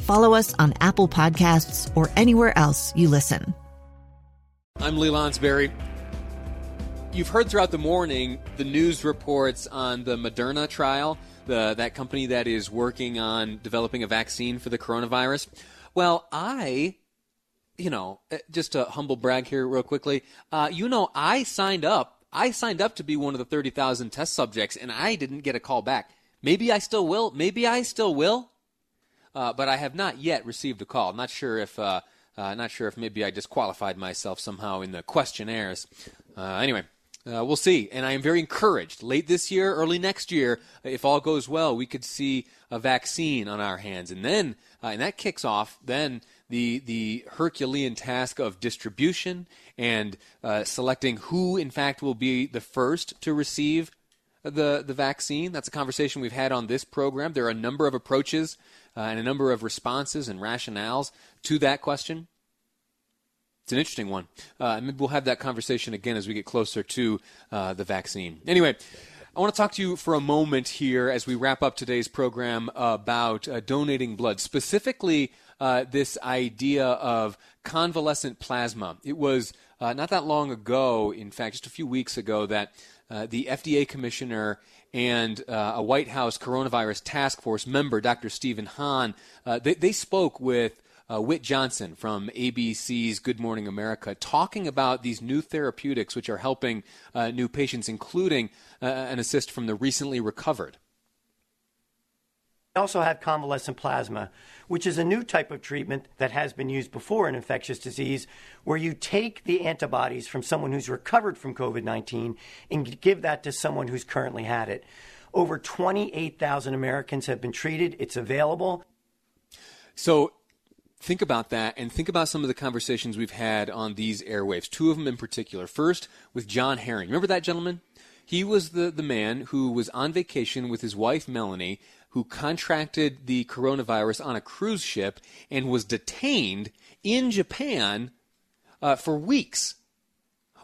Follow us on Apple Podcasts or anywhere else you listen. I'm Lee Lonsberry. You've heard throughout the morning the news reports on the Moderna trial, that company that is working on developing a vaccine for the coronavirus. Well, just to humble brag here real quickly, I signed up to be one of the 30,000 test subjects, and I didn't get a call back. Maybe I still will, but I have not yet received a call. Not sure if maybe I disqualified myself somehow in the questionnaires. Anyway, we'll see. And I am very encouraged. Late this year, early next year, if all goes well, we could see a vaccine on our hands, and then and that kicks off then the Herculean task of distribution and selecting who, in fact, will be the first to receive the vaccine. That's a conversation we've had on this program. There are a number of approaches and a number of responses and rationales to that question. It's an interesting one. Maybe we'll have that conversation again as we get closer to the vaccine. Anyway, I want to talk to you for a moment here as we wrap up today's program about donating blood, specifically this idea of convalescent plasma. It was not that long ago, in fact, just a few weeks ago, that the FDA commissioner and a White House coronavirus task force member, Dr. Stephen Hahn, they spoke with Whit Johnson from ABC's Good Morning America, talking about these new therapeutics which are helping new patients, including an assist from the recently recovered. We also have convalescent plasma, which is a new type of treatment that has been used before in infectious disease, where you take the antibodies from someone who's recovered from COVID-19 and give that to someone who's currently had it. Over 28,000 Americans have been treated. It's available. So think about that, and think about some of the conversations we've had on these airwaves, 2 of them in particular. First, with John Herring. Remember that gentleman? He was the man who was on vacation with his wife, Melanie, who contracted the coronavirus on a cruise ship and was detained in Japan for weeks,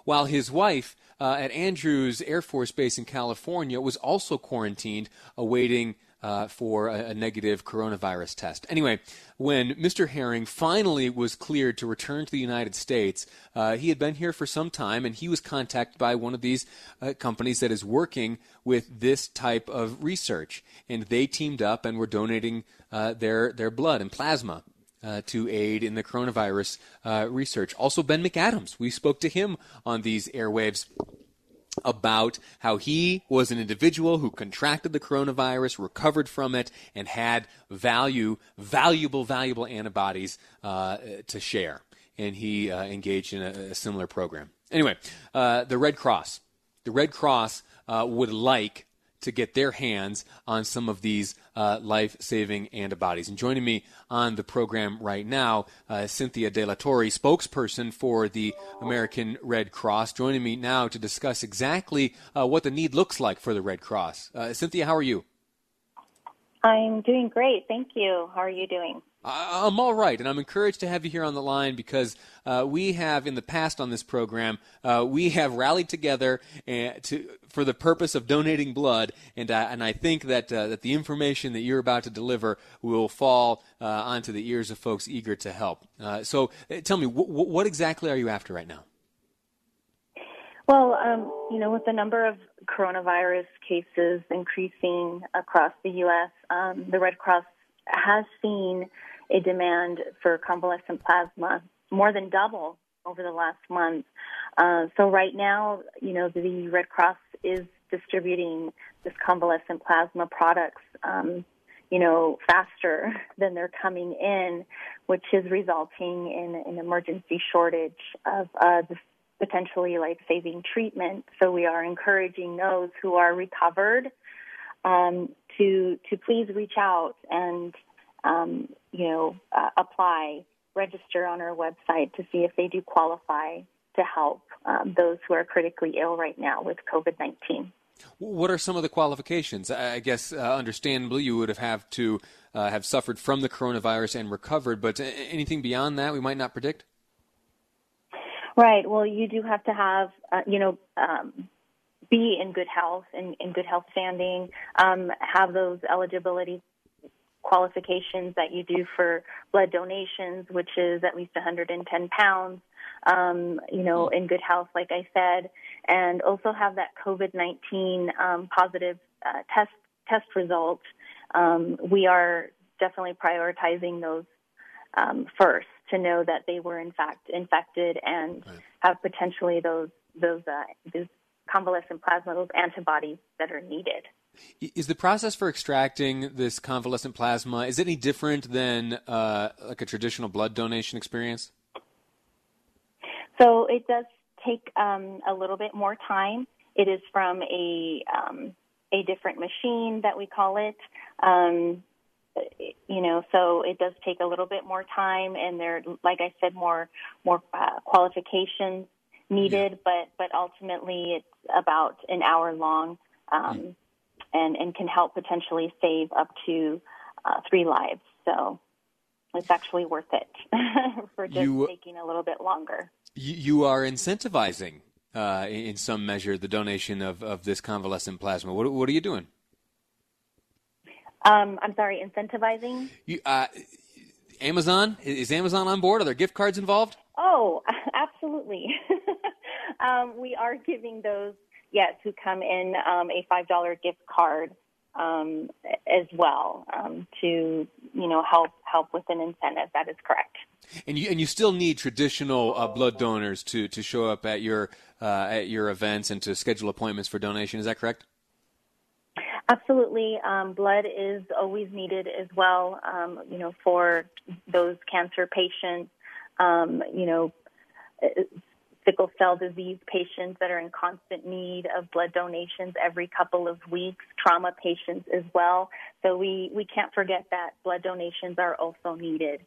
while his wife at Andrews Air Force Base in California was also quarantined, awaiting for a negative coronavirus test. Anyway, when Mr. Herring finally was cleared to return to the United States, he had been here for some time, and he was contacted by one of these companies that is working with this type of research. And they teamed up and were donating their blood and plasma to aid in the coronavirus research. Also, Ben McAdams, we spoke to him on these airwaves about how he was an individual who contracted the coronavirus, recovered from it, and had valuable antibodies to share. And he engaged in a similar program. Anyway, the Red Cross would like to get their hands on some of these life-saving antibodies. And joining me on the program right now, Cynthia De La Torre, spokesperson for the American Red Cross, joining me now to discuss exactly what the need looks like for the Red Cross. Cynthia, how are you? I'm doing great. Thank you. How are you doing? I'm all right, and I'm encouraged to have you here on the line because we have, in the past on this program, we have rallied together for the purpose of donating blood, and I think that the information that you're about to deliver will fall onto the ears of folks eager to help. So tell me, what exactly are you after right now? Well, with the number of coronavirus cases increasing across the U.S., the Red Cross has seen a demand for convalescent plasma more than double over the last month. So right now, you know, the Red Cross is distributing this convalescent plasma products, you know, faster than they're coming in, which is resulting in an emergency shortage of this potentially life-saving treatment. So we are encouraging those who are recovered to please reach out and, apply, register on our website to see if they do qualify to help those who are critically ill right now with COVID-19. What are some of the qualifications? I guess, understandably, you would have to have suffered from the coronavirus and recovered, but anything beyond that we might not predict? Right. Well, you do have to have, be in good health and in good health standing, have those eligibility qualifications that you do for blood donations, which is at least 110 pounds, in good health, like I said, and also have that COVID-19 positive test result. We are definitely prioritizing those first to know that they were in fact infected and right. have potentially those convalescent plasma, those antibodies that are needed. Is the process for extracting this convalescent plasma, is it any different than like a traditional blood donation experience? So it does take a little bit more time. It is from a different machine that we call it. So it does take a little bit more time, and there, like I said, more qualifications needed. Yeah. But ultimately, it's about an hour long, and can help potentially save up to 3 lives. So it's actually worth it for just taking a little bit longer. You are incentivizing, in some measure, the donation of this convalescent plasma. What are you doing? I'm sorry, incentivizing? Amazon? Is Amazon on board? Are there gift cards involved? Oh, absolutely. We are giving those, yes, who come in a $5 gift card as well to, help with an incentive. That is correct. And you still need traditional blood donors to show up at your events and to schedule appointments for donation. Is that correct? Absolutely. Blood is always needed as well, for those cancer patients, sickle cell disease patients that are in constant need of blood donations every couple of weeks, trauma patients as well. So we can't forget that blood donations are also needed.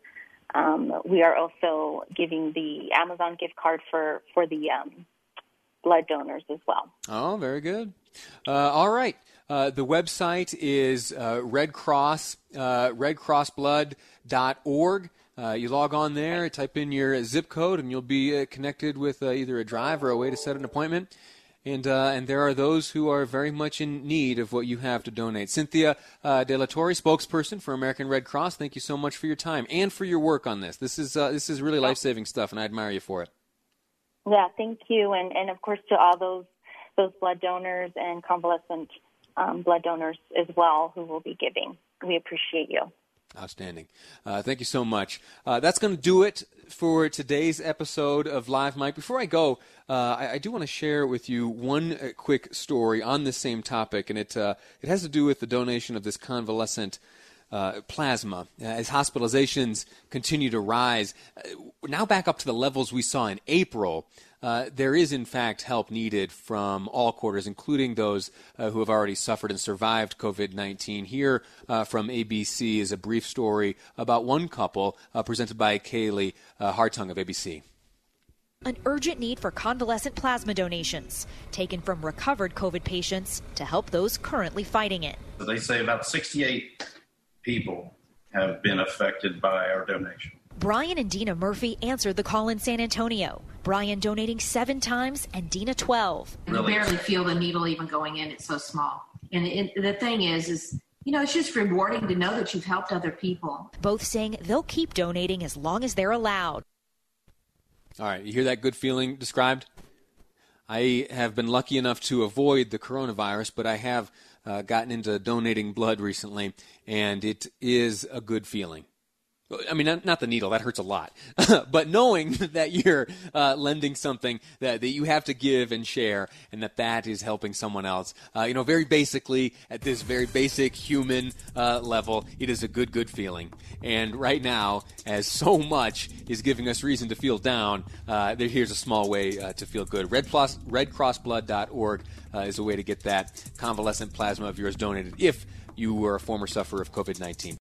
We are also giving the Amazon gift card for the blood donors as well. Oh, very good. All right. The website is redcrossblood.org. You log on there, type in your zip code, and you'll be connected with either a drive or a way to set an appointment. And there are those who are very much in need of what you have to donate. Cynthia De La Torre, spokesperson for American Red Cross, thank you so much for your time and for your work on this. This is really life-saving stuff, and I admire you for it. Yeah, thank you. And of course, to all those blood donors and convalescent blood donors as well who will be giving. We appreciate you. Outstanding. Thank you so much. That's going to do it for today's episode of Live Mike. Before I go, I do want to share with you one quick story on this same topic, and it has to do with the donation of this convalescent plasma. As hospitalizations continue to rise, now back up to the levels we saw in April, there is, in fact, help needed from all quarters, including those who have already suffered and survived COVID-19. Here from ABC is a brief story about one couple presented by Kaylee Hartung of ABC. An urgent need for convalescent plasma donations taken from recovered COVID patients to help those currently fighting it. They say about 68 people have been affected by our donation. Brian and Dina Murphy answered the call in San Antonio. Brian donating 7 times and Dina 12. You barely feel the needle even going in. It's so small. And the thing is, it's just rewarding to know that you've helped other people. Both saying they'll keep donating as long as they're allowed. All right. You hear that good feeling described? I have been lucky enough to avoid the coronavirus, but I have gotten into donating blood recently, and it is a good feeling. I mean, not the needle, that hurts a lot, but knowing that you're lending something that you have to give and share, and that is helping someone else, very basically, at this very basic human level, it is a good feeling. And right now, as so much is giving us reason to feel down, here's a small way to feel good. Redcrossblood.org is a way to get that convalescent plasma of yours donated if you were a former sufferer of COVID-19.